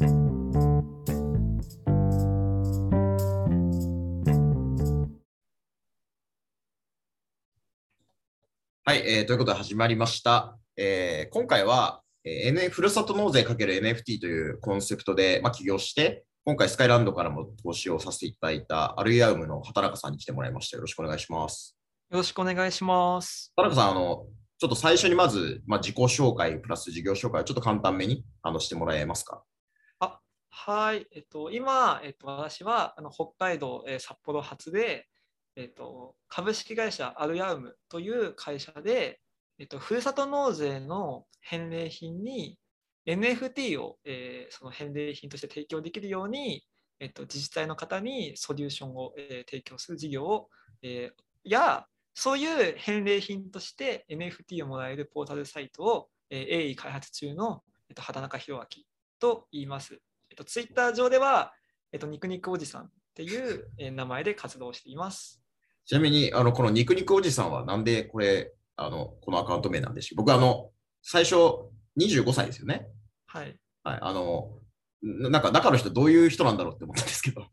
はい、ということで始まりました。今回は、ふるさと納税×NFT というコンセプトで、起業して、今回スカイランドからも投資をさせていただいたアルイアウムの畑中さんに来てもらいました。よろしくお願いします。よろしくお願いします。畑中さん、ちょっと最初にまず、自己紹介プラス事業紹介をちょっと簡単めにしてもらえますか。はい、今、私は北海道、札幌発で、株式会社アルイアウムという会社で、ふるさと納税の返礼品に NFT を、その返礼品として提供できるように、自治体の方にソリューションを、提供する事業を、そういう返礼品として NFT をもらえるポータルサイトを、鋭意開発中の、畑中弘明と言います。ツイッター上では、肉肉おじさんっていう名前で活動しています。ちなみに、この肉肉おじさんはなんでこれ、このアカウント名なんでしょう。僕は最初25歳ですよね。はい。はい、なんか中の人どういう人なんだろうって思ったんですけど。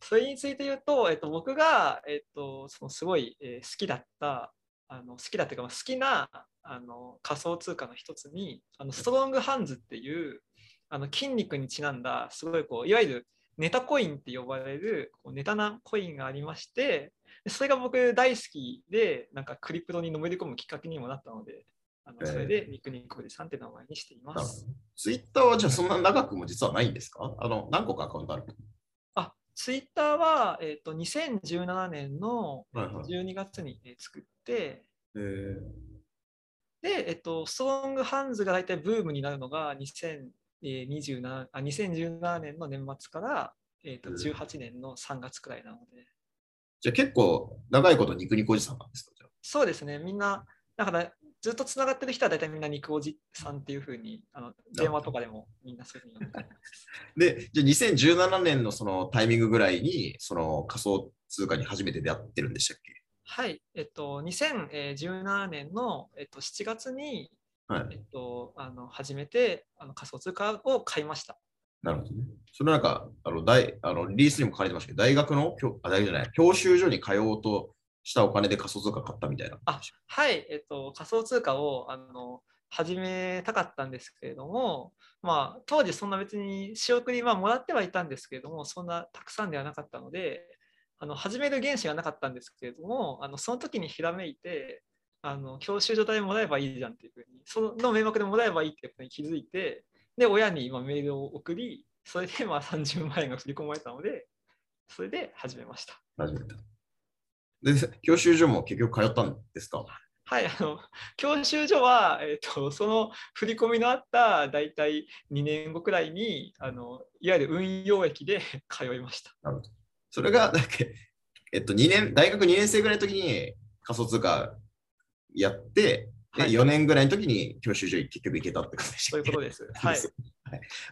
それについて言うと、僕が、そのすごい、好きだった、好きな仮想通貨の一つに、ストロングハンズっていう、筋肉にちなんだ、すごいいわゆるネタコインって呼ばれるネタなコインがありまして、それが僕大好きで、なんかクリプトにのめり込むきっかけにもなったので、それでニクニクおじさんって名前にしています。ツイッターはじゃあそんな長くも実はないんですか？何個かアカウントある？ツイッターは、2017年の12月に作って、で、ストロングハンズが大体ブームになるのが2017年の年末から、18年の3月くらいなので。じゃあ結構長いこと肉肉おじさんなんですか？じゃあそうですね。みんなだからずっとつながってる人は大体みんな肉おじさんっていうふうに電話とかでもみんなそういうふうにで、じゃあ2017年のそのタイミングぐらいにその仮想通貨に初めて出会ってるんでしたっけ？はい、2017年の、7月にはい初めて仮想通貨を買いました。なるほどね。それなんかリリースにも書かれてましたけど、大学の教習所に通おうとしたお金で仮想通貨買ったみたいな。はい、仮想通貨を始めたかったんですけれども、当時そんな別に仕送りもらってはいたんですけれども、そんなたくさんではなかったので、始める原資がなかったんですけれども、その時にひらめいて。教習所代もらえばいいじゃんっていうふうに、その名目でもらえばいいっていうふうに気づいて、で、親に今メールを送り、それで30万円が振り込まれたので、それで始めました。で、教習所も結局通ったんですか？はい、教習所は、その振り込みのあった大体2年後くらいに、いわゆる運用益で通いました。なるほど。それが、大学2年生ぐらいの時に仮想通貨、やって、はい、4年ぐらいの時に教習所に結局行けたってことでした。そういうことです。はい。はい、わ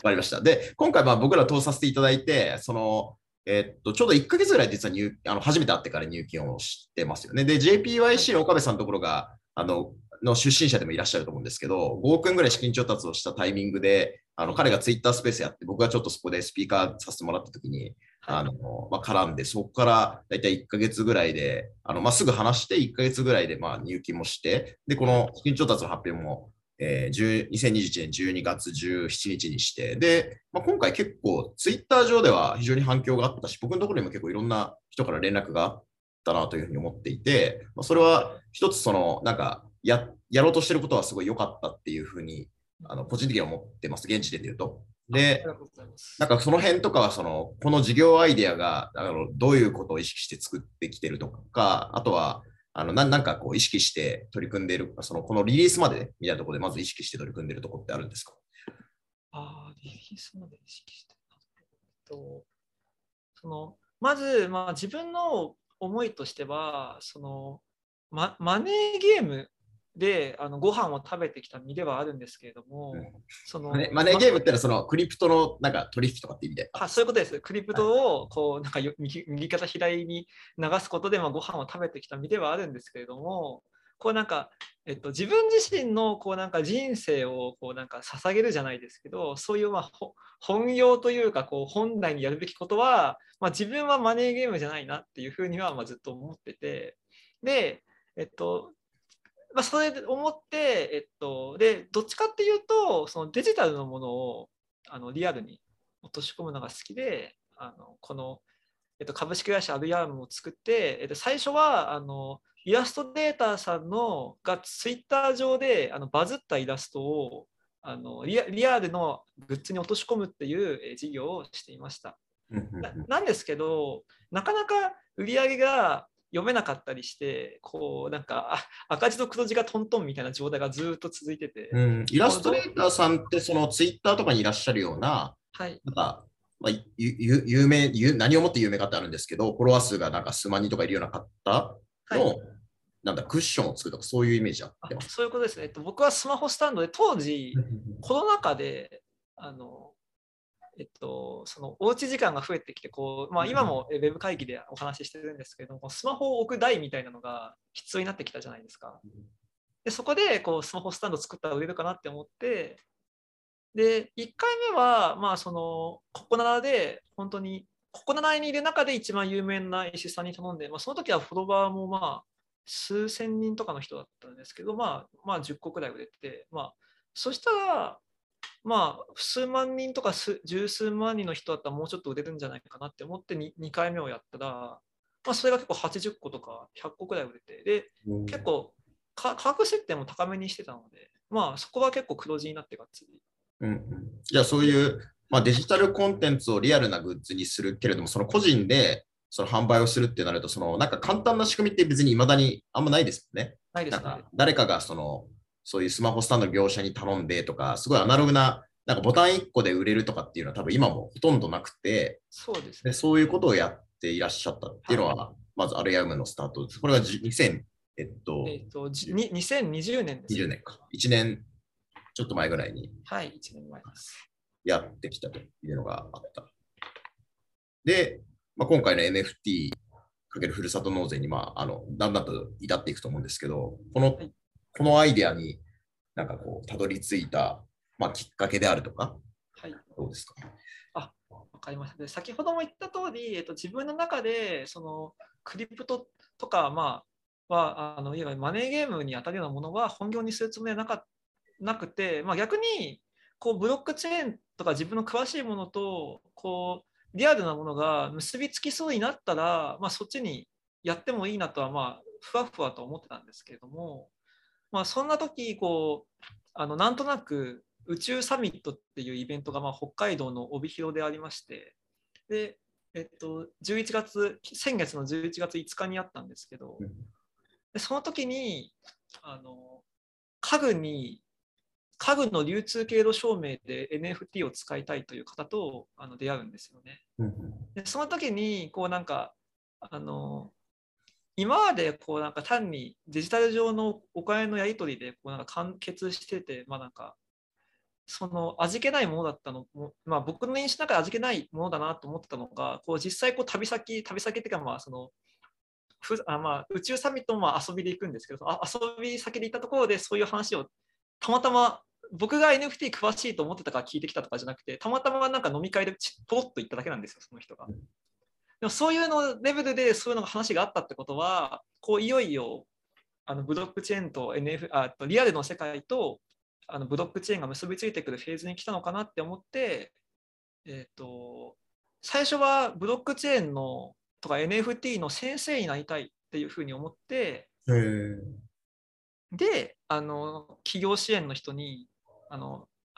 かりました。で、今回僕ら通させていただいて、ちょうど1ヶ月ぐらい実は初めて会ってから入金をしてますよね。で、JPYC の岡部さんのところが、の出身者でもいらっしゃると思うんですけど、5億円ぐらい資金調達をしたタイミングで、彼がツイッタースペースやって、僕がちょっとそこでスピーカーさせてもらった時に、絡んで、そこからだいたい1ヶ月ぐらいで、すぐ話して1ヶ月ぐらいで入金もして、で、この資金調達の発表も、2021年12月17日にして、で、今回結構ツイッター上では非常に反響があったし、僕のところにも結構いろんな人から連絡があったなというふうに思っていて、それは一つやろうとしてることはすごい良かったっていうふうに、個人的には思ってます、現時点で言うと。で、なんかその辺とかはこの事業アイデアがどういうことを意識して作ってきてるとか、あとはなんか意識して取り組んでいる、このリリースまでみたいなところでまず意識して取り組んでいるところってあるんですか？リリースまで意識してまず、自分の思いとしてはマネーゲームでご飯を食べてきた身ではあるんですけれども、マネーゲームってのはクリプトの取引とかって意味で、そういうことです。クリプトを右肩左に流すことでご飯を食べてきた身ではあるんですけれども、こうなんか、自分自身のこうなんか人生をこうなんか捧げるじゃないですけど、そういうまあ本業というかこう本来にやるべきことは、まあ、自分はマネーゲームじゃないなっていうふうにはまあずっと思ってて、で、まあ、それで思って、でどっちかっていうとそのデジタルのものをリアルに落とし込むのが好きで、この、株式会社アビアームを作って、最初はイラストレーターさんのがツイッター上でバズったイラストをリアルのグッズに落とし込むっていう事業をしていました。なんですけど、なかなか売り上げが読めなかったりして、こうなんか赤字と黒字がトントンみたいな状態がずっと続いてて、うん、イラストレーターさんってそのツイッターとかにいらっしゃるような、はい、なんかまあ、有名何をもって有名かってあるんですけど、フォロワー数がなんか数万人とかいるような方の、はい、なんだクッションを作るとかそういうイメージあってます。そういうことですね。僕はスマホスタンドで当時コロナ禍でそのおうち時間が増えてきてこう、まあ、今もウェブ会議でお話ししてるんですけども、スマホを置く台みたいなのが必要になってきたじゃないですか。でそこでこうスマホスタンド作ったら売れるかなって思って。で1回目は、まあ、そのココナラで本当にココナラにいる中で一番有名な石さんに頼んで、まあ、その時はフォロワーもまあ数千人とかの人だったんですけど、まあ、10個くらい売れて、まあ、そしたら、まあ、数万人とか十数万人の人だったらもうちょっと売れるんじゃないかなって思って 2回目をやったら、まあ、それが結構80個とか100個くらい売れて、で結構価格設定も高めにしてたので、まあ、そこは結構黒字になってがっつり。じゃあそういう、まあ、デジタルコンテンツをリアルなグッズにするけれども、その個人でその販売をするってなると、そのなんか簡単な仕組みって別にいまだにあんまないですよね。ないですね。なんか誰かがそういうスマホスタンドの業者に頼んでとか、すごいアナログな、なんかボタン1個で売れるとかっていうのは多分今もほとんどなくて、そうですね。でそういうことをやっていらっしゃったっていうのは、はい、まずアビアームのスタートです。これが2020年です。20年か。1年。ちょっと前ぐらいにやってきたというのがあった。で、まあ、今回の NFT かけるふるさと納税に、まあ、だんだんと至っていくと思うんですけど、このアイデアになんかこうたどり着いた、まあ、きっかけであるとか、はい、どうですか？あ、わかりました。で、先ほども言った通り、自分の中でそのクリプトとか、まあ、いわゆるマネーゲームに当たるようなものは本業にするつもりはなくて、まあ、逆にこうブロックチェーンとか自分の詳しいものとこうリアルなものが結びつきそうになったら、まあ、そっちにやってもいいなとは、まあ、ふわふわと思ってたんですけれども、まあ、そんな時こうなんとなく宇宙サミットっていうイベントが、まあ、北海道の帯広でありまして、で、先月の11月5日にあったんですけど、でその時に家具の流通経路証明で NFT を使いたいという方と出会うんですよね。でその時にこうなんか今までこうなんか単にデジタル上のお金のやり取りでこうなんか完結してて、まあ、なんかその味気ないものだったの、まあ、僕の印象の中で味気ないものだなと思ってたのが、こう実際こう旅先っていうか、まあそのまあ、宇宙サミットもまあ遊びで行くんですけど、遊び先で行ったところでそういう話をたまたま僕が NFT 詳しいと思ってたから聞いてきたとかじゃなくて、たまたまなんか飲み会でポロッと言っただけなんですよ、その人が。でもそういうのレベルでそういうのが話があったってことは、こういよいよブロックチェーンと リアルの世界とブロックチェーンが結びついてくるフェーズに来たのかなって思って、最初はブロックチェーンのとか NFT の先生になりたいっていうふうに思って、で企業支援の人に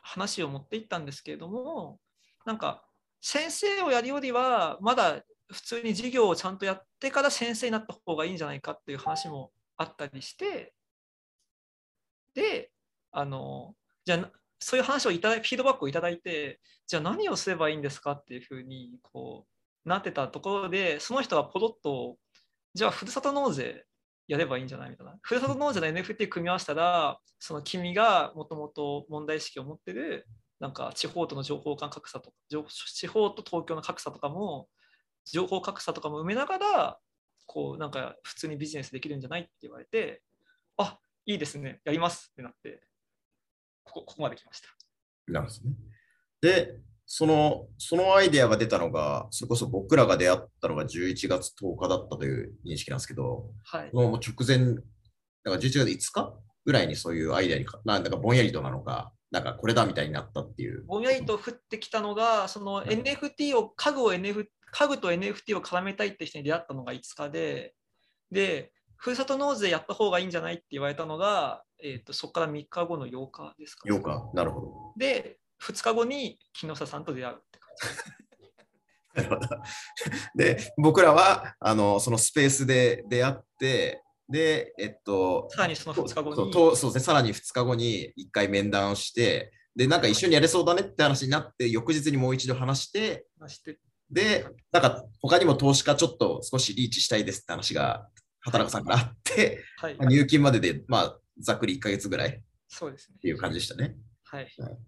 話を持っていったんですけれども、なんか先生をやるよりはまだ普通に授業をちゃんとやってから先生になった方がいいんじゃないかっていう話もあったりして、でじゃあそういう話をフィードバックをいただいて、じゃあ何をすればいいんですかっていうふうにこうなってたところで、その人がポロッとじゃあふるさと納税やればいいんじゃないみたいな。ふるさと納税の NFT 組み合わせたら、その君がもともと問題意識を持ってる、なんか地方との情報間格差とか、地方と東京の格差とかも、情報格差とかも埋めながら、こうなんか普通にビジネスできるんじゃないって言われて、あ、いいですね、やりますってなって、ここまで来ました。なるほどね。で、そのアイデアが出たのが、それこそ僕らが出会ったのが11月10日だったという認識なんですけど、はい、もう直前、だから11月5日ぐらいにそういうアイデアに、なんだかぼんやりとなのか、なんかこれだみたいになったっていう。ぼんやりと降ってきたのが、その NFT を、家具と NFT を絡めたいって人に出会ったのが5日で、で、ふるさと納税やった方がいいんじゃないって言われたのが、そこから3日後の8日ですか、ね。8日、なるほど。で、2日後に木下さんと出会うって感じ。なるほど。で、僕らはそのスペースで出会って、で、さらにその2日後に。そうですね、さらに2日後に1回面談をして、で、なんか一緒にやれそうだねって話になって、翌日にもう一度話してで、なんか他にも投資家ちょっと少しリーチしたいですって話が、畑中さんからあって、はいはい、入金までで、まあ、ざっくり1ヶ月ぐらいそうですねっていう感じでしたね。はい、はい、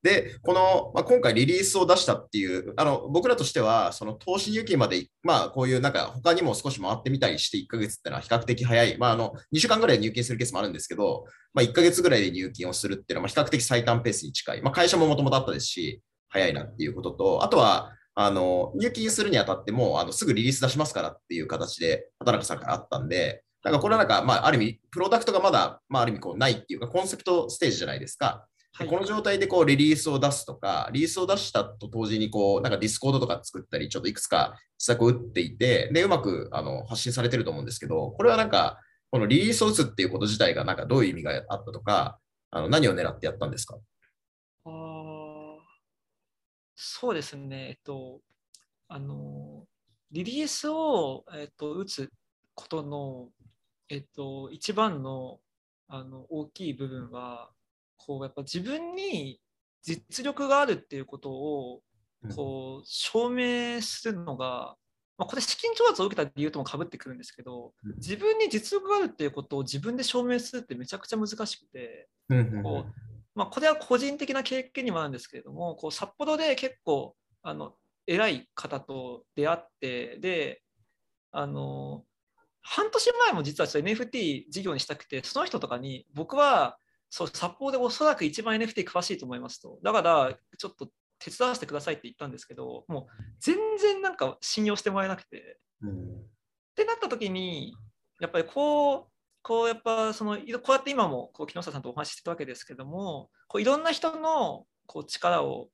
で、この、まあ、今回リリースを出したっていう僕らとしてはその投資入金まで、まあ、こういうなんか他にも少し回ってみたりして1ヶ月っていうのは比較的早い、まあ、2週間ぐらいで入金するケースもあるんですけど、まあ、1ヶ月ぐらいで入金をするっていうのは比較的最短ペースに近い、まあ、会社ももともとあったですし早いなっていうことと、あとは入金するにあたってもすぐリリース出しますからっていう形で畑中さんからあったんで、なんかこれはなんか、まあ、ある意味プロダクトがまだ、まあ、ある意味こうないっていうかコンセプトステージじゃないですか、はい、この状態でこうリリースを出すとかリリースを出したと同時にこうなんかディスコードとか作ったりちょっといくつか施策を打っていて、でうまく発信されてると思うんですけど、これはなんかこのリリースを打つっていうこと自体がなんかどういう意味があったとか何を狙ってやったんですか？そうですね、リリースを、打つことの、一番の、大きい部分はこうやっぱ自分に実力があるっていうことをこう証明するのが、まあ、これ資金調達を受けた理由ともかぶってくるんですけど、自分に実力があるっていうことを自分で証明するってめちゃくちゃ難しくて、こうまあ、これは個人的な経験にもあるんですけれども、こう札幌で結構偉い方と出会って、で半年前も実はちょっと NFT 事業にしたくて、その人とかに僕はそう札幌でおそらく一番 NFT 詳しいと思いますと、だからちょっと手伝わせてくださいって言ったんですけど、もう全然なんか信用してもらえなくて、ってなった時にやっぱりこうやっぱこうやって今もこう木下さんとお話ししてたわけですけども、こういろんな人のこう力を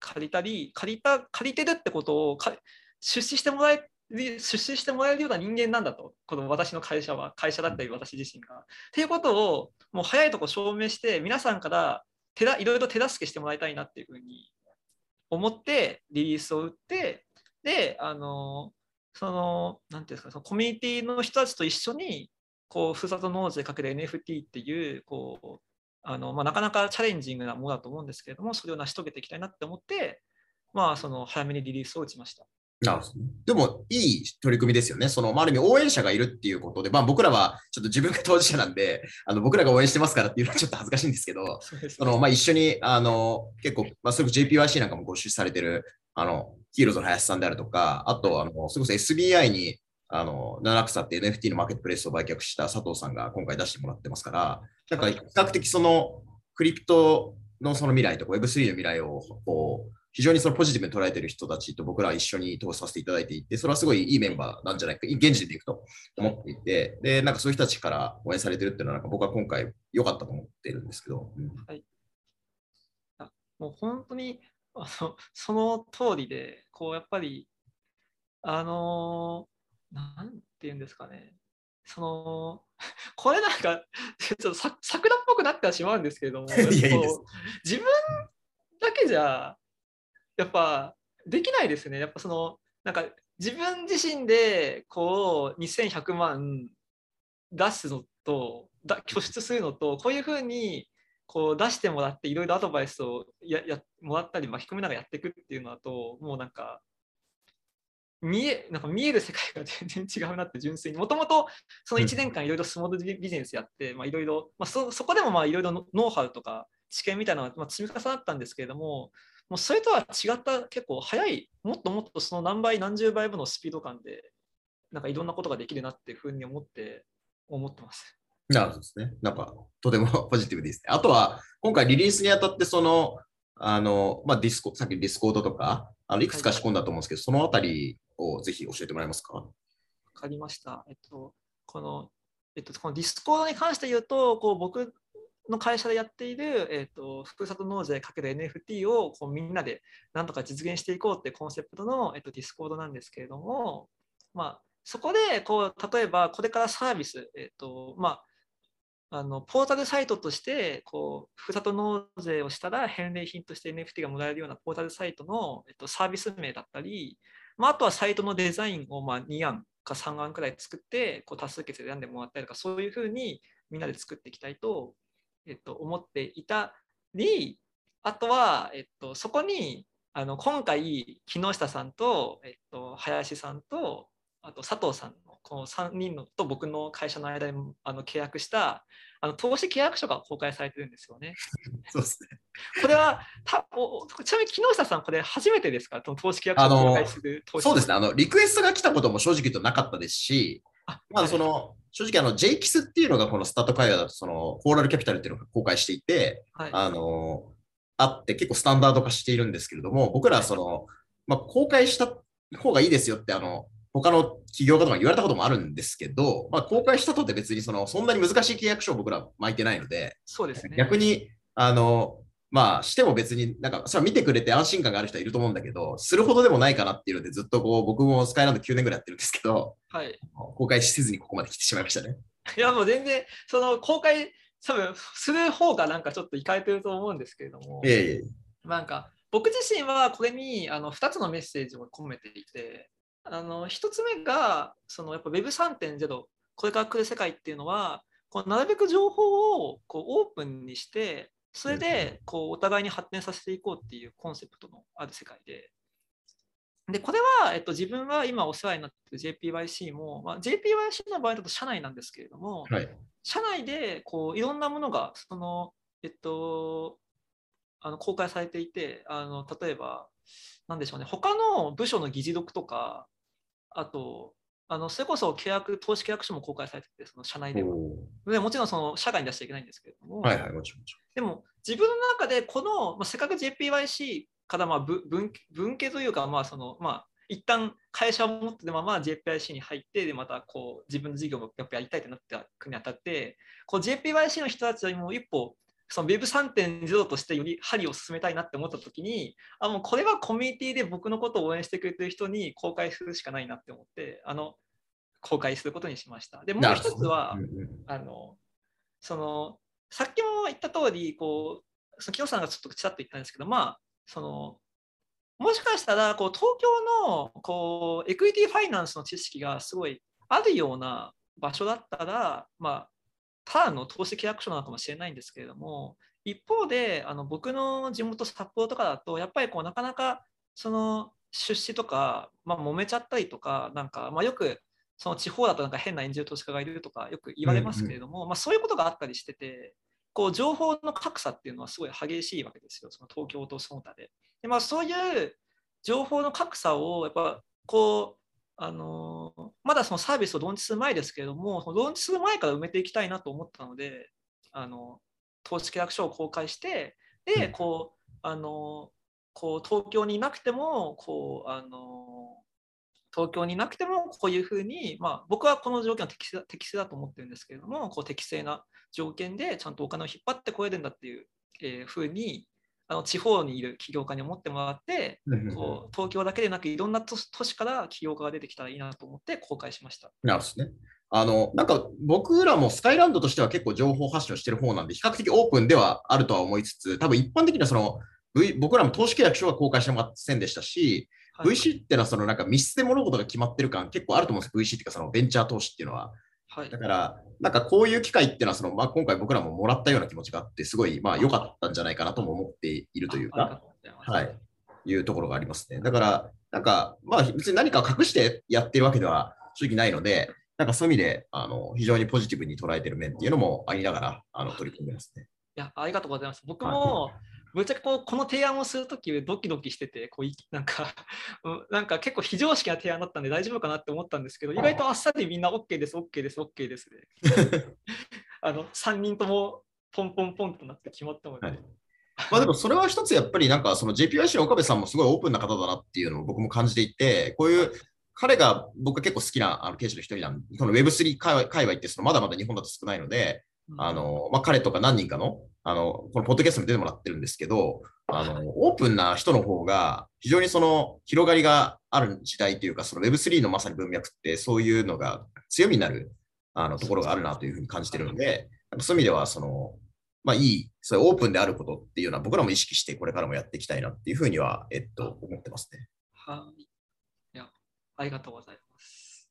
借りてるってことを出資してもらえるような人間なんだと、この私の会社だったり私自身がっていうことをもう早いとこ証明して、皆さんからいろいろ手助けしてもらいたいなっていうふうに思ってリリースを打って、でなんていうんですか、そのコミュニティの人たちと一緒にこうふるさと納税かける NFT っていう、こうまあ、なかなかチャレンジングなものだと思うんですけれども、それを成し遂げていきたいなって思って、まあ、早めにリリースを打ちました。なるほど。でもいい取り組みですよね。ある意味応援者がいるっていうことで、まあ、僕らはちょっと自分が当事者なんで僕らが応援してますからっていうのはちょっと恥ずかしいんですけど、そうですね。まあ、一緒に結構、まあ、それこそ JPYC なんかもご出資されてるヒーローズの林さんであるとか、あとそれこそ SBI に七草って NFT のマーケットプレイスを売却した佐藤さんが今回出してもらってますから、なんか比較的クリプトの未来とか Web3 の未来をこう非常にポジティブに捉えている人たちと僕らは一緒に投資させていただいていて、それはすごいいいメンバーなんじゃないか、現時点でいくと思っていて、でなんかそういう人たちから応援されてるっていうのはなんか僕は今回良かったと思ってるんですけど、はい、もう本当にその通りで、こうやっぱりなんていうんですかね、これなんかちょっと桜っぽくなってはしまうんですけれども、いや、いいです。自分だけじゃやっぱできないですね。やっぱなんか自分自身でこう2100万出すのと拠出するのと、こういうふうにこう出してもらっていろいろアドバイスをもらったり巻き込みながらやっていくっていうのだと、もうなんかなんか見える世界が全然違うなって、純粋にもともとその1年間いろいろスモールビジネスやって、いろいろそこでもいろいろノウハウとか知見みたいなのが積み重なったんですけれども、もうそれとは違った結構早い、もっともっとその何倍何十倍分のスピード感でなんかいろんなことができるなっていうふうに思ってます。なるほどですね。なんか、とてもポジティブですね。あとは、今回リリースにあたって、さっきディスコードとか、いくつか仕込んだと思うんですけど、そのあたりをぜひ教えてもらえますか？わかりました。このディスコードに関して言うと、僕の会社でやっている、ふるさと納税かける NFT をみんなでなんとか実現していこうってコンセプトの、ディスコードなんですけれども、そこで例えばこれからサービス、ポータルサイトとしてふるさと納税をしたら返礼品として NFT がもらえるようなポータルサイトの、サービス名だったり、あとはサイトのデザインを2案か3案くらい作って多数決で選んでもらったりとか、そういうふうにみんなで作っていきたいと、思っていたり、あとは、そこに今回木下さんと、林さんとあと佐藤さんのこの3人のと僕の会社の間に契約した投資契約書が公開されてるんですよね。そうですね。これはちなみに木下さん、これ初めてですか？投資契約書を公開する投資。そうですね。リクエストが来たことも正直言うとなかったですし、正直JKIS っていうのがこのスタート会話だとコーラルキャピタルっていうのが公開していて、はい、あって結構スタンダード化しているんですけれども、僕らは公開した方がいいですよって他の企業家とか言われたこともあるんですけど、公開したとって別にそんなに難しい契約書を僕ら巻いてないので、そうですね、逆にしても別にそれは見てくれて安心感がある人はいると思うんだけど、するほどでもないかなっていうので、ずっと僕もスカイランド9年ぐらいやってるんですけど、はい、公開せずにここまで来てしまいましたね。いやもう全然公開多分する方がちょっといかれてると思うんですけれども、僕自身はこれに2つのメッセージを込めていて、1つ目がやっぱ Web3.0 これから来る世界っていうのはなるべく情報をオープンにして、それでお互いに発展させていこうっていうコンセプトのある世界で、これは自分は今お世話になっている JPYC も、JPYC の場合だと社内なんですけれども、はい、社内でいろんなものが公開されていて、例えば何でしょうね、他の部署の議事録とか、あとそれこそ投資契約書も公開されてて、社内ではもちろん社外に出しちゃいけないんですけれども、でも自分の中でせっかく JPYC から分家というか、一旦会社を持ってたまま JPYC に入って、でまた自分の事業もやっぱやりたいってなった国にあたって、JPYC の人たちよりも一歩Web3.0 としてより針を進めたいなって思った時に、もうこれはコミュニティで僕のことを応援してくれてる人に公開するしかないなって思って、公開することにしました。でもう一つはさっきも言った通り、木野さんがちょっとちらっと言ったんですけど、もしかしたら東京のエクイティファイナンスの知識がすごいあるような場所だったら、ただの投資契約書なのかもしれないんですけれども、一方で僕の地元札幌とかだと、やっぱりなかなか出資とか、揉めちゃったりとか、よく地方だと変なエンジェル投資家がいるとかよく言われますけれども、そういうことがあったりしてて、情報の格差っていうのはすごい激しいわけですよ、東京とその他で。でそういう情報の格差をやっぱまだサービスをローンチする前ですけれども、ローンチする前から埋めていきたいなと思ったので、投資契約書を公開して、で東京にいなくてもこういうふうに、僕はこの条件は適正だと思ってるんですけれども、適正な条件でちゃんとお金を引っ張ってこれるんだっていう、ふうに地方にいる起業家に思ってもらって、東京だけでなくいろんな都市から起業家が出てきたらいいなと思って公開しました。なるほどね。僕らもスカイランドとしては結構情報発信をしている方なんで、比較的オープンではあるとは思いつつ、多分一般的には僕らも投資契約書は公開してませんでしたし、VC ってのは密室で物事が決まってる感結構あると思うんです。VC っていうかベンチャー投資っていうのは。だからこういう機会っていうのは今回僕らももらったような気持ちがあって、すごい良かったんじゃないかなとも思っているというか、いうところがありますね。だから別に何かを隠してやってるわけでは正直ないので、そういう意味で非常にポジティブに捉えてる面っていうのもありながら取り組んでますね。いや、ありがとうございます。僕もぶっちゃけこの提案をするときドキドキしてて、結構非常識な提案だったんで大丈夫かなって思ったんですけど、意外とあっさりみんな OK です、OK です、OK ですで3人ともポンポンポンとなって決まったもんね。はい、まあでもそれは一つやっぱりなんかその JPYC の岡部さんもすごいオープンな方だなっていうのを僕も感じていて、こういう彼が僕が結構好きな経営者の一人なんで、この Web3 界隈ってそのまだまだ日本だと少ないので、まあ、彼とか何人かの、このポッドキャストに出てもらってるんですけど、オープンな人の方が非常にその広がりがある時代というか、その Web3 のまさに文脈ってそういうのが強みになるところがあるなというふうに感じてるので、そういう意味ではその、まあ、そういうオープンであることっていうのは僕らも意識してこれからもやっていきたいなっていうふうには、思ってますね。はい。いや、ありがとうございます。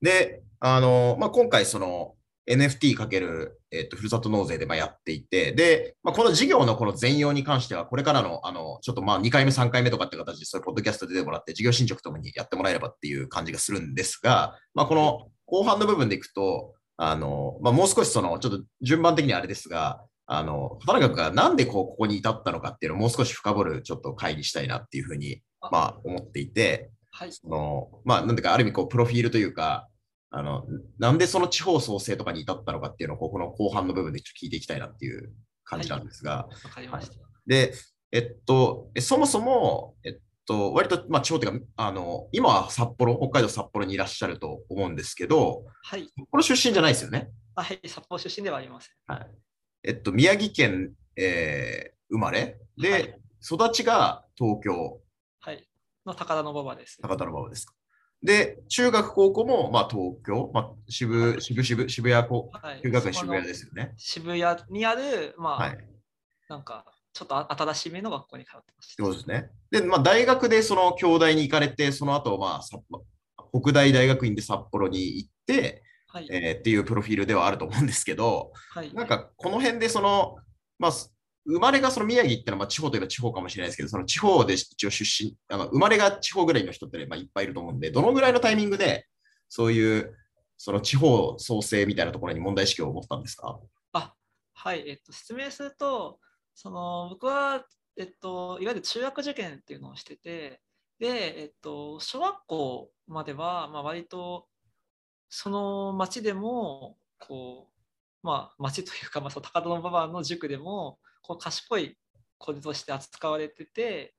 で、まあ、今回その、NFT かける、ふるさと納税でやっていて、で、まあ、この事業のこの全容に関しては、これからの、ちょっとまあ2回目、3回目とかって形で、そういうポッドキャストで出てもらって、事業進捗ともにやってもらえればっていう感じがするんですが、まあ、この後半の部分でいくと、まあ、もう少しその、ちょっと順番的にあれですが、畑中君がなんでここに至ったのかっていうのをもう少し深掘る、ちょっと会議したいなっていうふうに、まあ、思っていて、はい。まあ、なんていうか、ある意味、こう、プロフィールというか、なんでその地方創生とかに至ったのかっていうのをこの後半の部分でちょっと聞いていきたいなっていう感じなんですが、はい、わかりました。で、そもそも、割と、まあ、地方というか、今は北海道札幌にいらっしゃると思うんですけど、はい、札幌出身じゃないですよね。はい、札幌出身ではありません。はい、宮城県、生まれで、はい、育ちが東京、はい、の高田馬場です。高田馬場ですか。で、中学、高校も、まあ、東京、まあ、渋谷高、はい、中学は渋谷ですよね。渋谷にある、まあ、はい、なんか、ちょっと新しめの学校に通ってました。そうですね。で、まあ、大学で、その、京大に行かれて、その後、まあ、北大大学院で札幌に行って、はい、っていうプロフィールではあると思うんですけど、はい、なんか、この辺で、その、まあ、生まれがその宮城ってのはまあ地方といえば地方かもしれないですけど、その地方で一応出身、生まれが地方ぐらいの人ってまあいっぱいいると思うんで、どのぐらいのタイミングでそういうその地方創生みたいなところに問題意識を持ったんですか？あ、はい、説明すると、その僕は、いわゆる中学受験っていうのをしてて、で、小学校までは、まあ、割とその町でもこう、まあ、町というか、まあ、その高田馬場の塾でもこう賢い子として扱われてて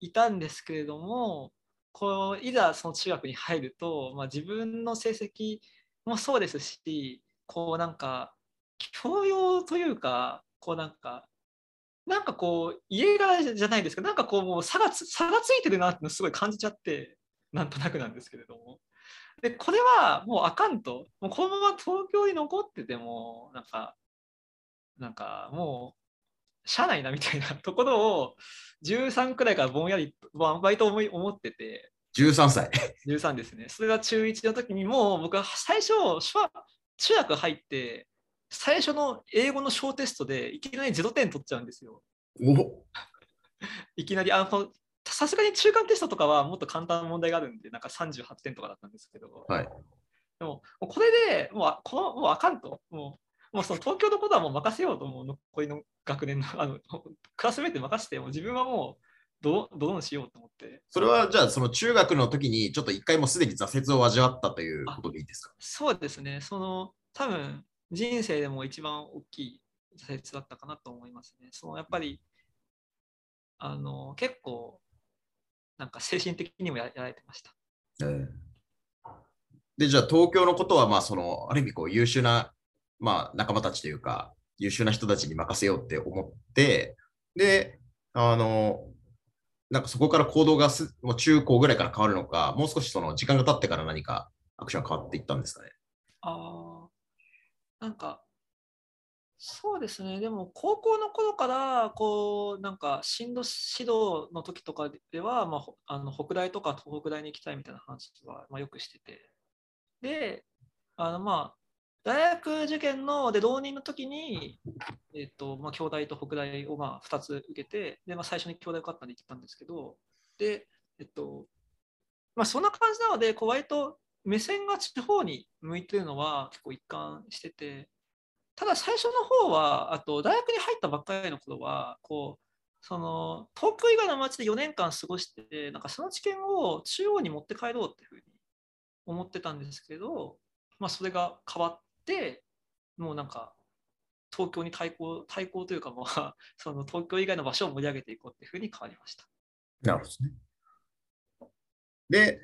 いたんですけれども、こういざその中学に入ると、まあ、自分の成績もそうですし、こうなんか教養というか、こうなんかこう家柄じゃないですけど、なんかこうもう差がついてるなってのすごい感じちゃって、なんとなくなんですけれども、でこれはもうあかんと、もうこのまま東京に残っててもなんかもうしゃあないなみたいなところを13くらいからぼんやりバイト思ってて、13歳13ですね。それが中1の時にもう僕は最初中学入って最初の英語の小テストでいきなり0点取っちゃうんですよ。おいきなりさすがに中間テストとかはもっと簡単な問題があるんで、なんか38点とかだったんですけど、はい、でもこれでもうあかんと、もうその東京のことはもう任せようと、もう残りの学年のクラスメートに任せて、もう自分はもうどうしようと思って。それはじゃあその中学の時にちょっと一回もうすでに挫折を味わったということでいいですか？そうですね。その多分人生でも一番大きい挫折だったかなと思いますね。そのやっぱり結構なんか精神的にもやられてました。でじゃあ東京のことはまあそのある意味こう優秀なまあ、仲間たちというか優秀な人たちに任せようって思って、でなんかそこから行動がもう中高ぐらいから変わるのか、もう少しその時間が経ってから何かアクションが変わっていったんですかね。なんかそうですね。でも高校の頃からこうなんか進路指導の時とかでは、まあ、北大とか東北大に行きたいみたいな話は、まあ、よくしてて、でまあ大学受験ので浪人の時に、まあ、京大と北大をまあ2つ受けて、で、まあ、最初に京大受かったんで行ったんですけど、で、まあ、そんな感じなので、こう割と目線が地方に向いてるのは結構一貫してて、ただ最初の方は、あと大学に入ったばっかりの頃は、こう、その東京以外の町で4年間過ごして、なんかその知見を中央に持って帰ろうっていうふうに思ってたんですけど、まあ、それが変わって、もうなんか東京に対抗というか、まあ、その東京以外の場所を盛り上げていこうというふうに変わりました。なるほどね。で、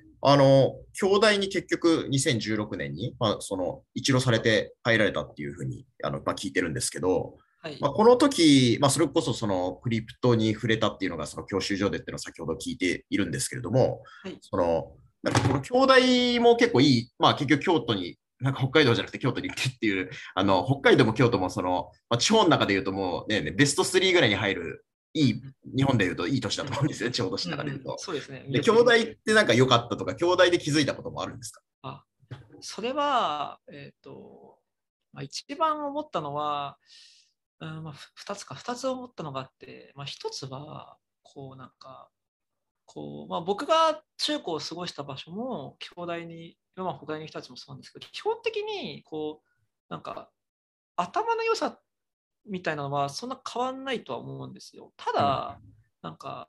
京大に結局2016年に、まあ、その一浪されて入られたっていうふうにまあ、聞いてるんですけど、はい、まあ、この時、まあ、それこそそのクリプトに触れたっていうのがその教習所でっていうのを先ほど聞いているんですけれども、はい、そのなんかこの京大も結構いい、まあ、結局京都になんか北海道じゃなくて京都に行ってっていう、北海道も京都もその、まあ、地方の中でいうともう、ね、ベスト3ぐらいに入るいい、日本でいうといい年だと思うんですよね、地方都市の中でいうと。うんうん、そうですね。で、京大ってなんか良かったとか、京大で気づいたこともあるんですか？あ、それは、まあ、一番思ったのは、まあ、2つ思ったのがあって、まあ、1つは、こうなんか、こうまあ、僕が中高を過ごした場所も、京大に、まあ、他の人たちもそうなんですけど、基本的にこうなんか頭の良さみたいなのはそんな変わんないとは思うんですよ。ただなんか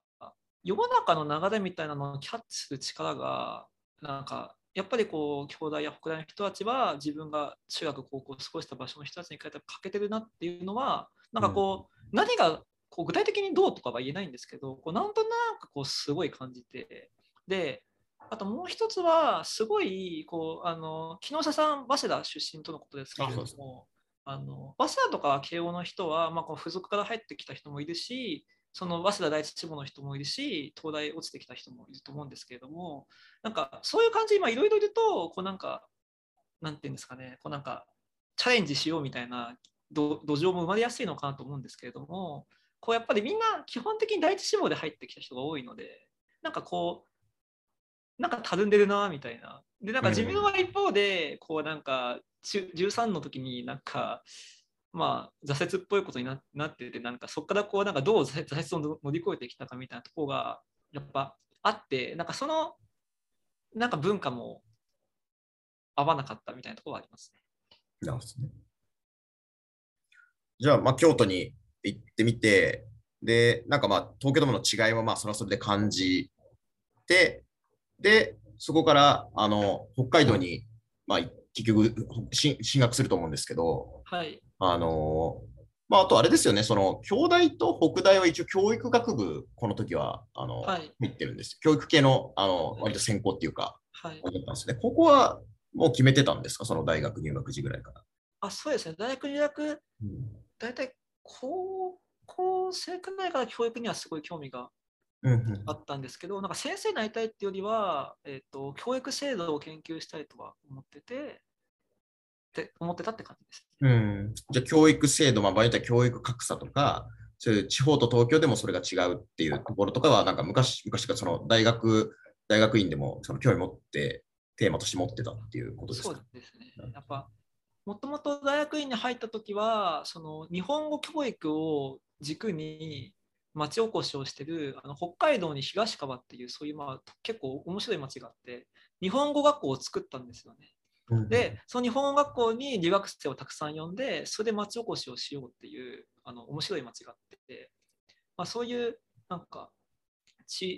世の中の流れみたいなのをキャッチする力がなんかやっぱりこう京大や北大の人たちは自分が中学高校を過ごした場所の人たちに欠けてるなっていうのはなんかこう、うん、何がこう具体的にどうとかは言えないんですけど、こうなんとなくこうすごい感じて、であともう一つはすごいこう木下さん早稲田出身とのことですけれども、早稲田とか慶応の人は、まあ、こう付属から入ってきた人もいるし、その早稲田第一志望の人もいるし、東大落ちてきた人もいると思うんですけれども、なんかそういう感じで今いろいろいるとこうなんかなんていうんですかね、こうなんかチャレンジしようみたいな土壌も生まれやすいのかなと思うんですけれども、こうやっぱりみんな基本的に第一志望で入ってきた人が多いので、なんかこうなんかたるんでるなみたいな。でなんか自分は一方でこうなんか13の時になんかまあ挫折っぽいことになってて、なんかそこからこうなんかどう挫折を乗り越えてきたかみたいなところがやっぱあって、なんかそのなんか文化も合わなかったみたいなところがありますね。なるほどね。じゃあまあ京都に行ってみて、でなんかまあ東京ともの違いはまあそれはそれで感じて。でそこから北海道に、まあ、結局進学すると思うんですけど、はい、まあ、あとあれですよね、その京大と北大は一応教育学部この時ははい、入ってるんです。教育系の割と専攻っていうか、はい、だったんですね。ここはもう決めてたんですか、その大学入学時ぐらいから？あ、そうですね。大学入学、大体高校生くらいから教育にはすごい興味があったんですけど、なんか先生になりたいっていうよりは、教育制度を研究したいとは思ってたって感じです。うん、じゃあ教育制度、まあ、場合によっては教育格差とか、そういう地方と東京でもそれが違うっていうところとかは、なんか昔からその大学院でもその興味持ってテーマとして持ってたっていうことですか？そうですね。やっぱもともと大学院に入った時は、その日本語教育を軸に町おこしをしている北海道に東川っていうそういう、まあ、結構面白い町があって日本語学校を作ったんですよね。うん、でその日本語学校に留学生をたくさん呼んで、それで町おこしをしようっていう面白い町があって、まあ、そういうなんか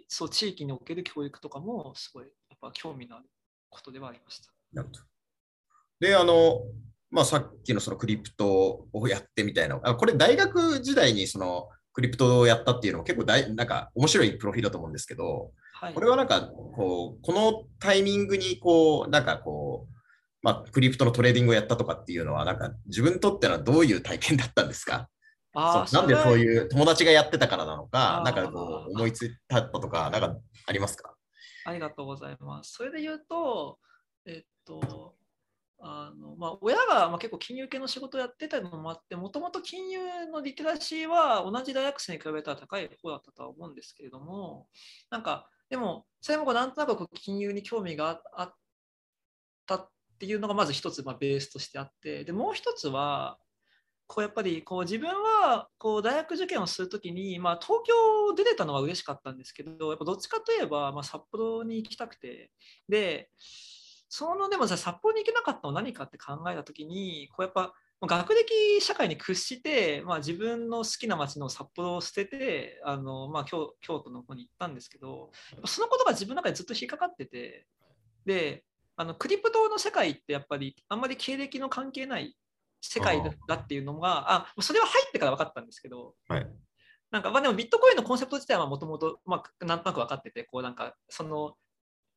そう地域における教育とかもすごいやっぱ興味のあることではありました。なるほど。でまあ、さっきのそのクリプトをやってみたいな、これ大学時代にそのクリプトをやったっていうのも結構なんか面白いプロフィールだと思うんですけど、はい、これはなんかこのタイミングにこうなんかこう、まあ、クリプトのトレーディングをやったとかっていうのはなんか自分にとってのはどういう体験だったんですか？なんでそういう友達がやってたからなのか、なんかこう思いついたとかなんかありますか？ありがとうございます。それで言うと、まあ、親がまあ結構金融系の仕事をやってたのもあって、もともと金融のリテラシーは同じ大学生に比べたら高い方だったとは思うんですけれども、なんかでもそれもなんとなく金融に興味があったっていうのがまず一つ、まあベースとしてあって、でもう一つはこうやっぱりこう自分はこう大学受験をするときに、まあ、東京を出てたのは嬉しかったんですけど、やっぱどっちかといえばまあ札幌に行きたくて、ででもさ、札幌に行けなかったのは何かって考えたときに、こうやっぱ学歴社会に屈して、まあ、自分の好きな街の札幌を捨ててまあ、京都の方に行ったんですけど、やっぱそのことが自分の中でずっと引っかかってて、でクリプトの世界ってやっぱりあんまり経歴の関係ない世界だっていうのが、あ、それは入ってから分かったんですけど、はい、なんかまあでもビットコインのコンセプト自体はもともとなんとなく分かってて、こうなんかその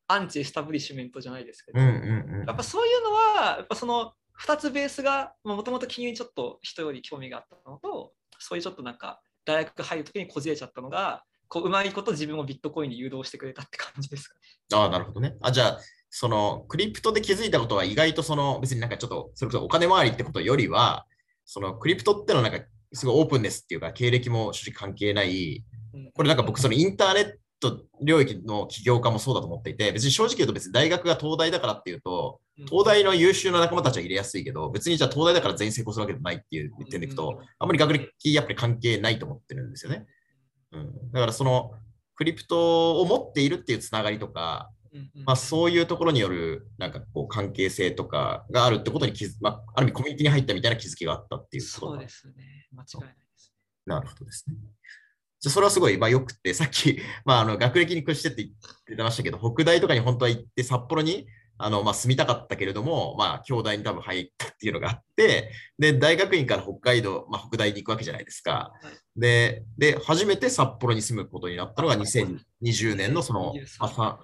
アンチエスタブリッシュメントじゃないですけど、うんうんうん、やっぱそういうのはやっぱその2つベースがもともと金融にちょっと人より興味があったのと、そういうちょっとなんか大学入るときにこじれちゃったのが、こううまいこと自分をビットコインに誘導してくれたって感じですかね。あ、なるほどね。あ、じゃあそのクリプトで気づいたことは意外とその別になんかちょっとそれこそお金回りってことよりは、そのクリプトってのなんかすごいオープンですっていうか、経歴も正直関係ない。これなんか僕そのインターネット領域の起業家もそうだと思っていて、別に正直言うと別に大学が東大だからっていうと、東大の優秀な仲間たちは入れやすいけど、別にじゃあ東大だから全員成功するわけじゃないっていう点でいくと、あんまり学歴やっぱり関係ないと思ってるんですよね。うん、だからそのクリプトを持っているっていうつながりとか、まあ、そういうところによるなんかこう関係性とかがあるってことにまあ、ある意味コミュニティに入ったみたいな気づきがあったっていうこと。そうですね、間違いないです、ね。なるほどですね。じゃあそれはすごい、まあ、よくて、さっき、まあ、学歴に屈してって言ってましたけど、北大とかに本当は行って札幌にまあ、住みたかったけれども、まあ、京大に多分入ったっていうのがあって、で大学院から北海道、まあ、北大に行くわけじゃないですか。はい、で初めて札幌に住むことになったのが2020年のその、3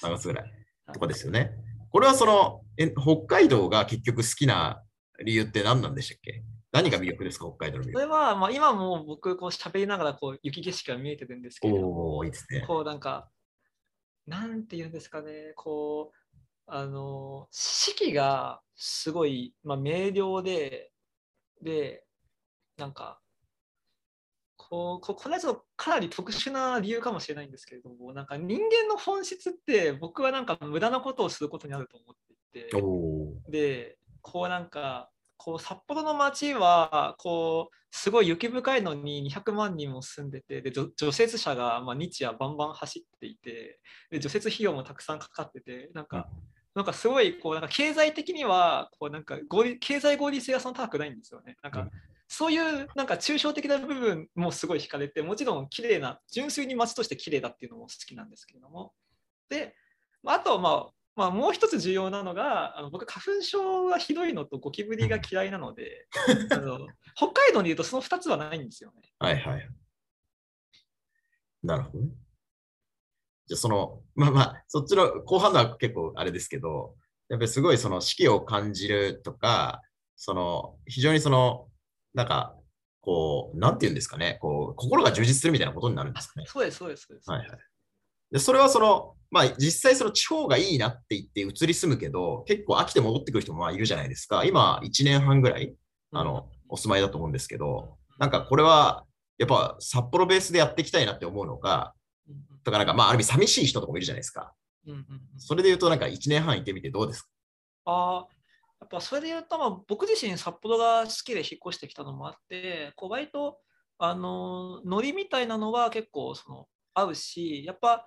月ぐらいとかですよね。これはその北海道が結局好きな理由って何なんでしたっけ？何が魅力ですか、北海道の魅力？それは、まあ、今も僕こう喋りながらこう雪景色が見えてるんですけど、いいですね。こうなんかなんていうんですかね、こう四季がすごい、まあ、明瞭でなんかこれはちょっとかなり特殊な理由かもしれないんですけれども、なんか人間の本質って僕はなんか無駄なことをすることになると思っていて、でこうなんかこう札幌の街はこうすごい雪深いのに200万人も住んでて、で除雪車がまあ日夜バンバン走っていて、で除雪費用もたくさんかかってて、なんかすごいこうなんか経済的にはこうなんか経済合理性がそんな高くないんですよね。なんかそういうなんか抽象的な部分もすごい惹かれて、もちろん綺麗な純粋に街として綺麗だっていうのも好きなんですけれども、であとはまあ、もう一つ重要なのが、僕花粉症がひどいのとゴキブリが嫌いなので北海道にいるとその2つはないんですよね。はいはい、なるほどね。じゃあそのまあそっちの後半のは結構あれですけど、やっぱりすごいその四季を感じるとか、その非常にそのなんかこうなんていうんですかね、こう心が充実するみたいなことになるんですかね。そうです、はいはい。でそれはその、まあ、実際その地方がいいなって言って移り住むけど、結構飽きて戻ってくる人もまあいるじゃないですか。今1年半ぐらいお住まいだと思うんですけど、なんかこれはやっぱ札幌ベースでやっていきたいなって思うのかとか、なんかまあある意味寂しい人とかもいるじゃないですか。それで言うとなんか1年半行ってみてどうですか？やっぱそれで言うと、まあ僕自身札幌が好きで引っ越してきたのもあって、こう割とノリみたいなのは結構その合うし、やっぱ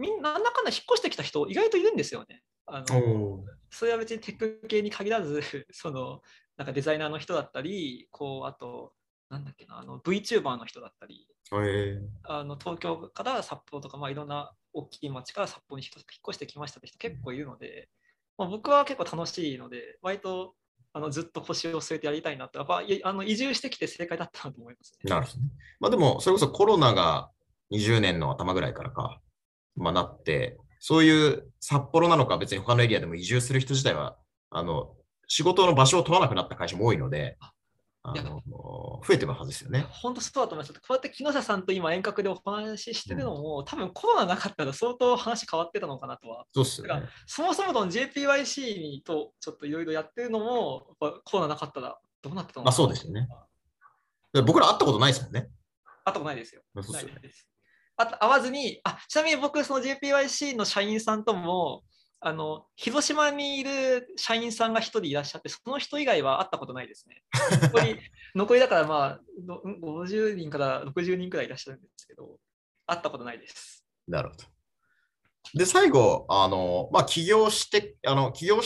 みんななんだかんだ引っ越してきた人意外といるんですよね。それは別にテック系に限らず、そのなんかデザイナーの人だったり、こうあとなんだっけな、VTuber の人だったり、東京から札幌とか、まあ、いろんな大きい町から札幌に引っ越してきましたって人結構いるので、まあ、僕は結構楽しいので、割とずっと腰を据えてやりたいなって、やっぱ移住してきて正解だったなと思いますね。なるほどね。まあ、でもそれこそコロナが20年の頭ぐらいからか。まあ、なってそういう札幌なのか別に他のエリアでも移住する人自体は仕事の場所を問わなくなった会社も多いので増えてるはずですよね。本当そうだと思います。こうやって木下さんと今遠隔でお話ししてるのも、多分コロナなかったら相当話変わってたのかなとは。そうですね。そもそもの JPYC とちょっといろいろやってるのもコロナなかったらどうなってたのかな。そうですよね。僕ら会ったことないですもんね。会ったことないですよ。そうですよね。会わずに、ちなみに僕、その JPYC の社員さんとも、広島にいる社員さんが1人いらっしゃって、その人以外は会ったことないですね。残りだから、まあ、50人から60人くらいいらっしゃるんですけど、会ったことないです。なるほど。で、最後、まあ、起業し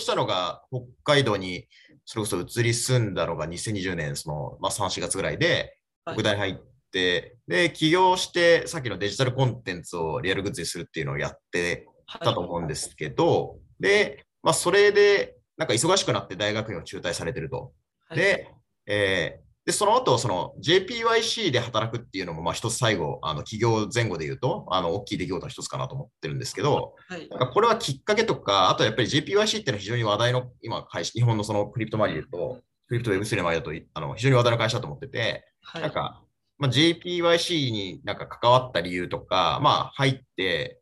たのが、北海道にそれこそ移り住んだのが2020年、その、まあ、3、4月ぐらいで、北大に入って、はい、で起業してさっきのデジタルコンテンツをリアルグッズにするっていうのをやってたと思うんですけど、で、まあ、それでなんか忙しくなって大学院を中退されてると。はい、でその後その JPYC で働くっていうのもまあ一つ最後起業前後で言うと大きい出来事の一つかなと思ってるんですけど、はい、なんかこれはきっかけとか、あとやっぱり JPYC っていうのは非常に話題の今会社、日本のそのクリプト周りだと、クリプト Web3 の周りだと非常に話題の会社だと思ってて、はい、なんか、まあ、JPYC になんか関わった理由とか、まあ、入って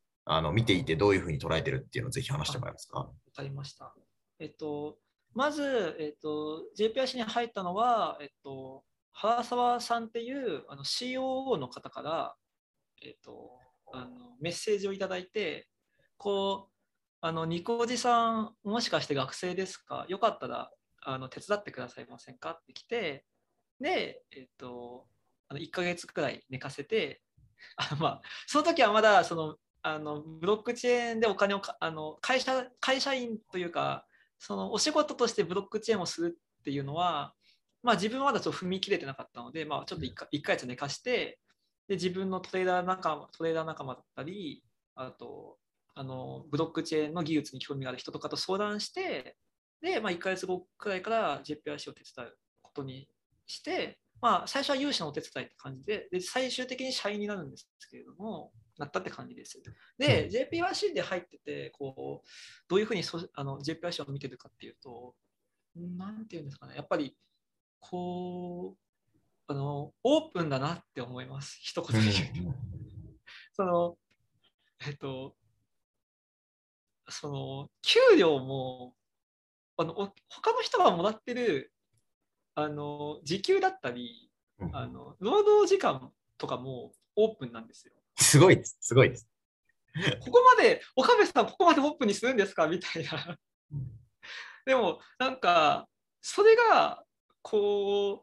見ていてどういうふうに捉えてるっていうのをぜひ話してもらえますか。わかりました。まず、JPYC に入ったのは、原沢さんっていうCOO の方から、メッセージをいただいて、こうニコおじさん、もしかして学生ですか、よかったら手伝ってくださいませんかって来て、で、1ヶ月くらい寝かせて、まあ、その時はまだそのブロックチェーンでお金を会社員というか、そのお仕事としてブロックチェーンをするっていうのは、まあ、自分はまだちょっと踏み切れてなかったので、まあ、ちょっと1ヶ月寝かして、で自分のトレーダー仲間だったり、あとブロックチェーンの技術に興味がある人とかと相談して、で、まあ、1ヶ月後くらいから JPYC を手伝うことにして、まあ、最初は融資のお手伝いって感じで、で最終的に社員になるんですけれども、なったって感じです。で、JPYC で入ってて、こうどういうふうにJPYC を見てるかっていうと、なんていうんですかね、やっぱりこうオープンだなって思います、一言で言うと。給料も他の人がもらってる時給だったり、労働時間とかもオープンなんですよ。すごいです、すごいです。ここまで、岡部さん、ここまでオープンにするんですかみたいな。でも、なんか、それが、こ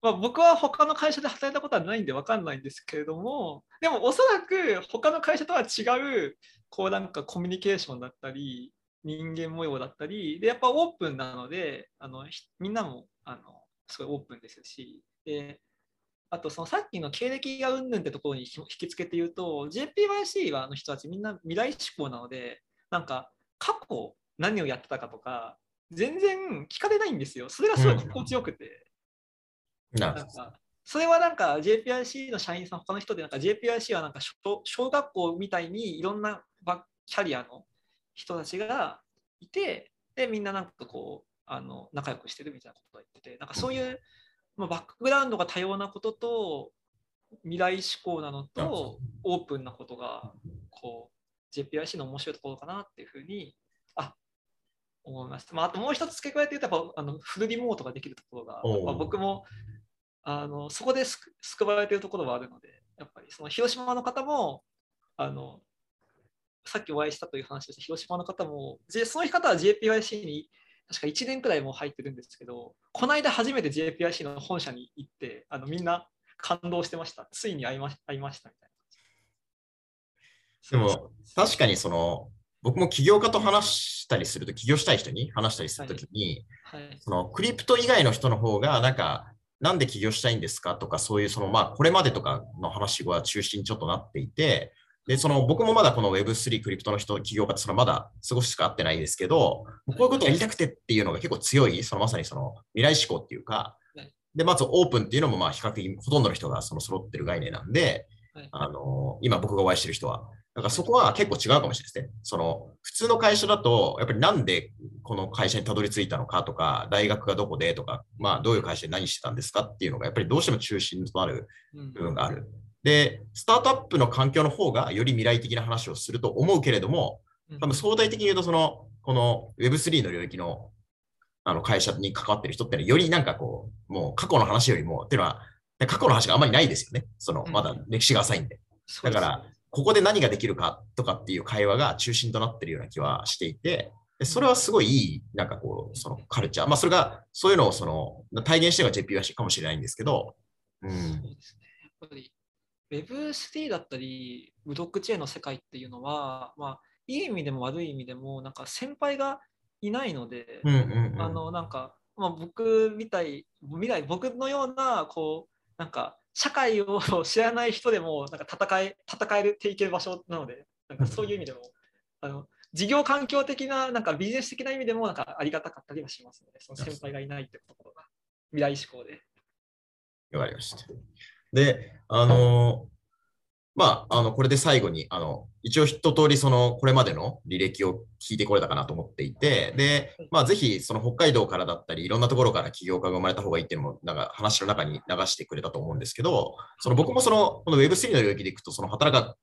う、まあ、僕は他の会社で働いたことはないんで分かんないんですけれども、でも、おそらく他の会社とは違う、こう、なんかコミュニケーションだったり、人間模様だったり、で、やっぱオープンなので、みんなもすごいオープンですし、であとそのさっきの経歴がうんぬんってところに引き付けて言うと、 JPYC は人たちみんな未来志向なので、なんか過去何をやってたかとか全然聞かれないんですよ。それがすごい心地よくて、なんかそれはなんか JPYC の社員さん他の人で、なんか JPYC はなんか小学校みたいにいろんなキャリアの人たちがいて、でみんななんかこう仲良くしてるみたいなことを言ってて、なんかそういうまあ、バックグラウンドが多様なことと未来志向なのとオープンなことがこう JPYC の面白いところかなっていうふうに思いました。まあ、あともう一つ付け加えて言うと、やっぱフルリモートができるところが僕もそこで救われているところはあるので、やっぱりその広島の方もさっきお会いしたという話をした広島の方もその方は JPYC に確か1年くらいもう入ってるんですけど、この間初めて JPYC の本社に行ってみんな感動してました。ついに会いましたみたいな。でも確かに僕も起業家と話したりすると、起業したい人に話したりするときに、はい、クリプト以外の人の方がなんで起業したいんですかとか、そういうまあこれまでとかの話が中心にちょっとなっていて、で僕もまだこの Web3 クリプトの人、起業家ってまだ少ししか会ってないですけど、こういうことをやりたくてっていうのが結構強い、まさに未来志向っていうか、でまずオープンっていうのもまあ比較的ほとんどの人が揃ってる概念なんで、今僕がお会いしてる人は。だからそこは結構違うかもしれないですね。普通の会社だと、やっぱりなんでこの会社にたどり着いたのかとか、大学がどこでとか、まあ、どういう会社で何してたんですかっていうのが、やっぱりどうしても中心となる部分がある。でスタートアップの環境の方がより未来的な話をすると思うけれども、多分相対的に言うとこの Web3 の領域の会社に関わってる人ってのはよりなんかこうもう過去の話よりもっていうのは過去の話があんまりないですよね。まだ歴史が浅いんで、だからここで何ができるかとかっていう会話が中心となってるような気はしていて、でそれはすごいいいなんかこうカルチャー、まあそれがそういうのを体現してるのが JPYC かもしれないんですけど、そうですね。やっぱりWeb3 だったりブロックチェーンの世界っていうのは、まあ、いい意味でも悪い意味でもなんか先輩がいないので、なんか、まあ、僕のようなこうなんか社会を知らない人でもなんか戦えるっていける場所なので、なんかそういう意味でも事業環境的な、なんかビジネス的な意味でもなんかありがたかったりはしますので、その先輩がいないってところが未来志向で。わかりました。で、まあ、これで最後に、一応一通り、これまでの履歴を聞いてこれたかなと思っていて、で、まあ、ぜひ、北海道からだったり、いろんなところから起業家が生まれた方がいいっていうのも、なんか話の中に流してくれたと思うんですけど、僕もこの Web3 の領域でいくと、働く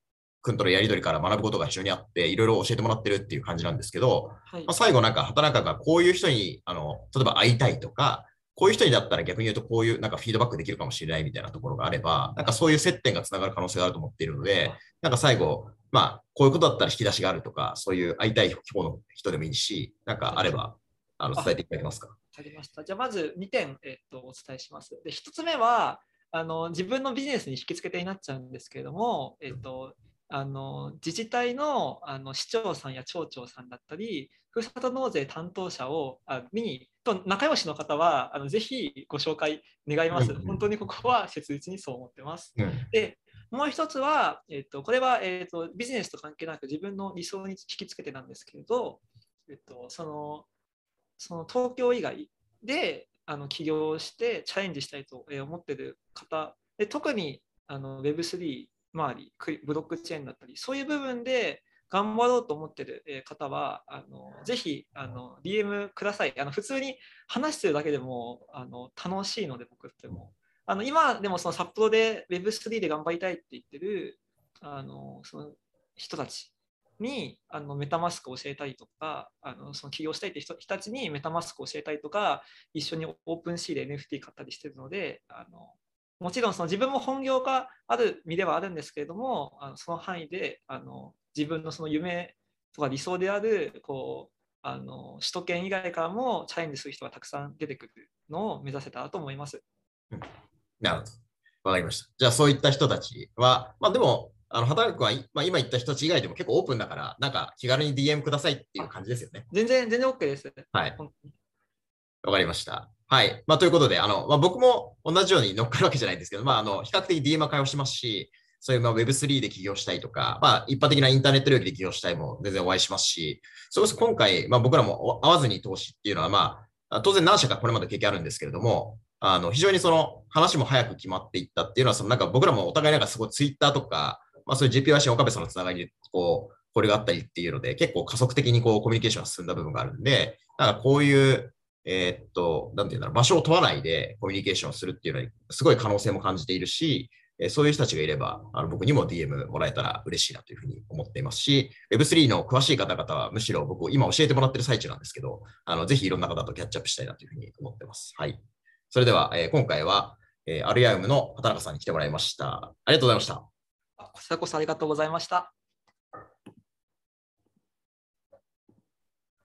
君とのやり取りから学ぶことが非常にあって、いろいろ教えてもらってるっていう感じなんですけど、はい、まあ、最後、なんか、畑中がこういう人に、例えば会いたいとか、こういう人にだったら逆に言うとこういうなんかフィードバックできるかもしれないみたいなところがあれば、なんかそういう接点がつながる可能性があると思っているので、なんか最後、まあ、こういうことだったら引き出しがあるとか、そういう会いたい方の人でもいいし、なんかあれば伝えていただけますか。わかりました。じゃあまず2点、お伝えします。で、1つ目は自分のビジネスに引き付けてになっちゃうんですけれども、自治体の、市長さんや町長さんだったり、ふるさと納税担当者を仲良しの方はぜひご紹介願います。本当にここは切実にそう思ってます。で、もう一つは、これは、ビジネスと関係なく自分の理想に引きつけてなんですけれど、その東京以外で起業してチャレンジしたいと思っている方で、特にWeb3周り、ブロックチェーンだったり、そういう部分で頑張ろうと思っている方は、ぜひDM ください。普通に話してるだけでも楽しいので、僕でも今でもその札幌で Web3 で頑張りたいって言ってるその人たちにメタマスクを教えたりとか、その起業したいって人たちにメタマスクを教えたりとか、一緒にオープンシーで NFT 買ったりしてるので、もちろん自分も本業がある身ではあるんですけれども、その範囲で自分のその夢とか理想である首都圏以外からもチャレンジする人がたくさん出てくるのを目指せたらと思います。うん、なるほど。わかりました。じゃあそういった人たちは、まあでも、畑中君は、まあ、今言った人たち以外でも結構オープンだから、なんか気軽に DM くださいっていう感じですよね。全然 OK です。はい。わかりました。はい。まあ、ということで、まあ、僕も同じように乗っかるわけじゃないんですけど、まあ、比較的 DM は会話してますし、そういう、まあ、Web3 で起業したいとか、まあ、一般的なインターネット領域で起業したいも全然お会いしますし、それこそ今回、まあ、僕らも会わずに投資っていうのは、まあ、当然何社かこれまで経験あるんですけれども、非常に話も早く決まっていったっていうのは、なんか僕らもお互いなんかすごい Twitter とか、まあ、そういう JPYC 岡部さんのつながりで、これがあったりっていうので、結構加速的にコミュニケーションが進んだ部分があるんで、なんかこういう、なんていうんだろう、場所を問わないでコミュニケーションをするっていうのはすごい可能性も感じているし、そういう人たちがいれば僕にも DM もらえたら嬉しいなというふうに思っていますし、 Web3 の詳しい方々はむしろ僕今教えてもらってる最中なんですけど、ぜひいろんな方とキャッチアップしたいなというふうに思ってます。はい。それでは、今回は、アルヤウムの畑中さんに来てもらいました。ありがとうございました。こちらこそありがとうございました。